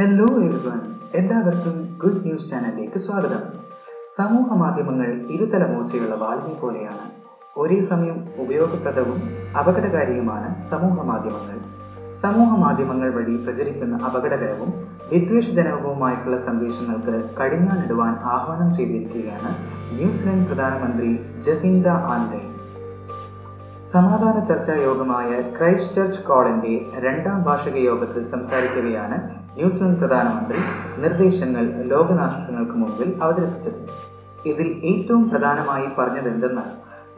Hello everyone, എല്ലാവർക്കും good news ചാനലിലേക്ക് സ്വാഗതം. സമൂഹ മാധ്യമങ്ങൾ ഇരുതല മൂർച്ചയുള്ള വാൽമീൻ പോലെയാണ്. ഒരേ സമയം ഉപയോഗപ്രദവും അപകടകാരിയുമാണ് സമൂഹ മാധ്യമങ്ങൾ. സമൂഹ മാധ്യമങ്ങൾ വഴി പ്രചരിക്കുന്ന അപകടകരവും വിദ്വേഷജനകവുമായിട്ടുള്ള സന്ദേശങ്ങൾക്ക് കടിഞ്ഞാണിടുവാൻ ആഹ്വാനം ചെയ്തിരിക്കുകയാണ് ന്യൂസിലൻഡ് പ്രധാനമന്ത്രി ജസീന്ത ആർഡേൺ. സമാധാന ചർച്ചാ യോഗമായ ക്രൈസ്റ്റ് ചർച്ച് കോളിന്റെ രണ്ടാം വാർഷിക യോഗത്തിൽ സംസാരിക്കുകയാണ് ന്യൂസിലൻഡ് പ്രധാനമന്ത്രി നിർദ്ദേശങ്ങൾ ലോകരാഷ്ട്രങ്ങൾക്ക് മുമ്പിൽ അവതരിപ്പിച്ചത്. ഇതിൽ ഏറ്റവും പ്രധാനമായി പറഞ്ഞതെന്തെന്നാൽ,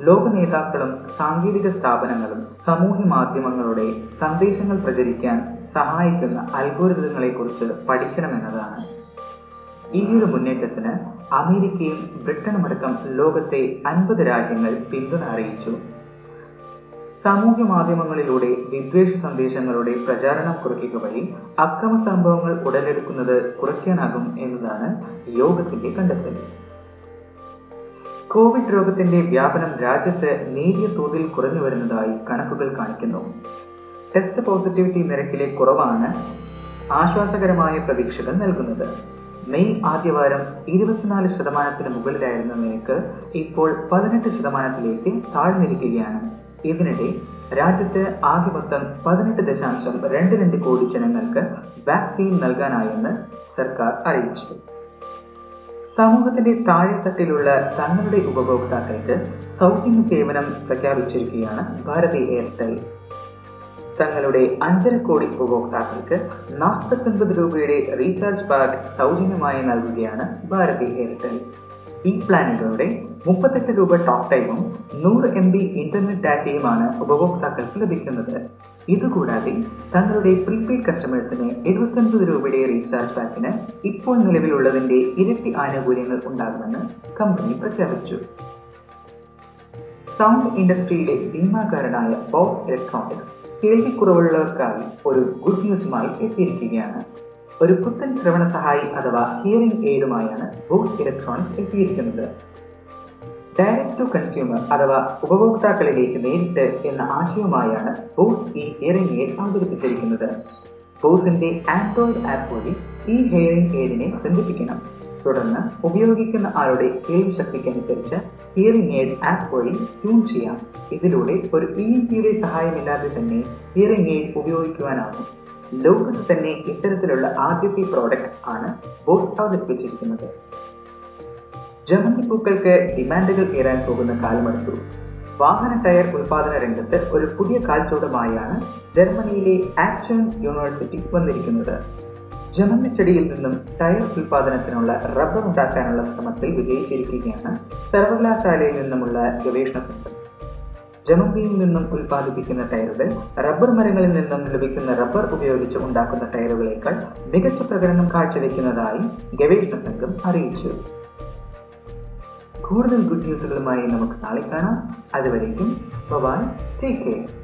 ലോക നേതാക്കളും സാങ്കേതിക സ്ഥാപനങ്ങളും സമൂഹ മാധ്യമങ്ങളുടെ സന്ദേശങ്ങൾ പ്രചരിക്കാൻ സഹായിക്കുന്ന അൽഗോരിതങ്ങളെക്കുറിച്ച് പഠിക്കണമെന്നതാണ്. ഈയൊരു മുന്നേറ്റത്തിന് അമേരിക്കയും ബ്രിട്ടനുമടക്കം ലോകത്തെ 50 രാജ്യങ്ങൾ പിന്തുണ അറിയിച്ചു. സാമൂഹ്യ മാധ്യമങ്ങളിലൂടെ വിദ്വേഷ സന്ദേശങ്ങളുടെ പ്രചാരണം കുറയ്ക്കുക വഴി അക്രമ സംഭവങ്ങൾ ഉടലെടുക്കുന്നത് കുറയ്ക്കാനാകും എന്നതാണ് യോഗത്തിന്റെ കണ്ടെത്തൽ. കോവിഡ് രോഗത്തിന്റെ വ്യാപനം രാജ്യത്ത് നേരിയ തോതിൽ കുറഞ്ഞു വരുന്നതായി കണക്കുകൾ കാണിക്കുന്നു. ടെസ്റ്റ് പോസിറ്റിവിറ്റി നിരക്കിലെ കുറവാണ് ആശ്വാസകരമായ പ്രതീക്ഷകൾ നൽകുന്നത്. മെയ് ആദ്യവാരം 24% മുകളിലായിരുന്ന നിരക്ക് ഇപ്പോൾ 18% താഴ്ന്നിരിക്കുകയാണ്. ഇതിനിടെ രാജ്യത്ത് ആകെ മൊത്തം 18.22 കോടി ജനങ്ങൾക്ക് വാക്സിൻ നൽകാനായെന്ന് സർക്കാർ അറിയിച്ചു. സമൂഹത്തിന്റെ താഴെത്തട്ടിലുള്ള തങ്ങളുടെ ഉപഭോക്താക്കൾക്ക് സൗജന്യ സേവനം പ്രഖ്യാപിച്ചിരിക്കുകയാണ് ഭാരതി എയർടെൽ. തങ്ങളുടെ 5.5 കോടി ഉപഭോക്താക്കൾക്ക് 49 രൂപയുടെ റീചാർജ് പാക്ക് സൗജന്യമായി നൽകുകയാണ് ഭാരതി എയർടെൽ. ഈ പ്ലാനുകളുടെ 38 രൂപ ടോക്ക് ടൈമും 100 MB ഇന്റർനെറ്റ് ഡാറ്റയുമാണ് ഉപഭോക്താക്കൾക്ക് ലഭിക്കുന്നത്. ഇതുകൂടാതെ തങ്ങളുടെ പ്രീപെയ്ഡ് കസ്റ്റമേഴ്സിന് 79 രൂപയുടെ റീചാർജ് പാക്കിന് ഇപ്പോൾ നിലവിലുള്ളതിന്റെ ഇരട്ടി ആനുകൂല്യങ്ങൾ ഉണ്ടാകുമെന്ന് കമ്പനി പ്രഖ്യാപിച്ചു. സൗണ്ട് ഇൻഡസ്ട്രിയിലെ ഭീമാകാരനായ ബോസ് ഇലക്ട്രോണിക്സ് കേൾവിക്കുറവുള്ളവർക്കായി ഒരു ഗുഡ് ന്യൂസുമായി എത്തിയിരിക്കുകയാണ്. ഒരു പുത്തൻ ശ്രവണ സഹായി അഥവാ ഹിയറിംഗ് എയ്ഡുമായാണ് ബോസ് ഇലക്ട്രോണിക്സ് എത്തിയിരിക്കുന്നത്. ഡയറക്ട് ടു കൺസ്യൂമർ അഥവാ ഉപഭോക്താക്കളിലേക്ക് നേരിട്ട് എന്ന ആശയവുമായാണ് ബോസ് ഈ ഹിയറിംഗ് എയ്ഡ് അവതരിപ്പിച്ചിരിക്കുന്നത്. ബോസിന്റെ ആൻഡ്രോയിഡ് ആപ്പ് വഴി ഈ ഹിയറിംഗ് എയ്ഡിനെ ബന്ധിപ്പിക്കണം. തുടർന്ന് ഉപയോഗിക്കുന്ന ആളുടെ കേൾവി ശക്തിക്കനുസരിച്ച് ഹിയറിംഗ് എയ്ഡ് ആപ്പ് വഴി ട്യൂൺ ചെയ്യാം. ഇതിലൂടെ ഒരു ENTയുടെ സഹായമില്ലാതെ തന്നെ ഹിയറിംഗ് എയ്ഡ് ഉപയോഗിക്കുവാനാകും. ലോകത്ത് തന്നെ ഇത്തരത്തിലുള്ള ആദ്യത്തെ പ്രോഡക്റ്റ് ആണ് ബോസ് അവതരിപ്പിച്ചിരിക്കുന്നത്. ജമന്തി പൂക്കൾക്ക് ഡിമാൻഡുകൾ ഏറാൻ പോകുന്ന കാലമെടുത്തു. വാഹന ടയർ ഉൽപാദന രംഗത്ത് ഒരു പുതിയ കാൽച്ചോടമായാണ് ജർമ്മനിയിലെ ആക്ഷൻ യൂണിവേഴ്സിറ്റി വന്നിരിക്കുന്നത്. ജമന്തിച്ചെടിയിൽ നിന്നും ടയർ ഉൽപാദനത്തിനുള്ള റബ്ബർ ഉണ്ടാക്കാനുള്ള ശ്രമത്തിൽ വിജയിച്ചിരിക്കുകയാണ് സർവകലാശാലയിൽ നിന്നുമുള്ള ഗവേഷണ സംഘം. ജമന്തിയിൽ നിന്നും ഉൽപ്പാദിപ്പിക്കുന്ന ടയറുകൾ റബ്ബർ മരങ്ങളിൽ നിന്നും ലഭിക്കുന്ന റബ്ബർ ഉപയോഗിച്ച് ഉണ്ടാക്കുന്ന ടയറുകളേക്കാൾ മികച്ച പ്രകടനം കാഴ്ചവെക്കുന്നതായി ഗവേഷണ സംഘം അറിയിച്ചു. കൂടുതൽ ഗുഡ് ന്യൂസുകളുമായി നമുക്ക് നാളെ കാണാം. അതുവരേക്കും ബൈ, ടേക്ക് കെയർ.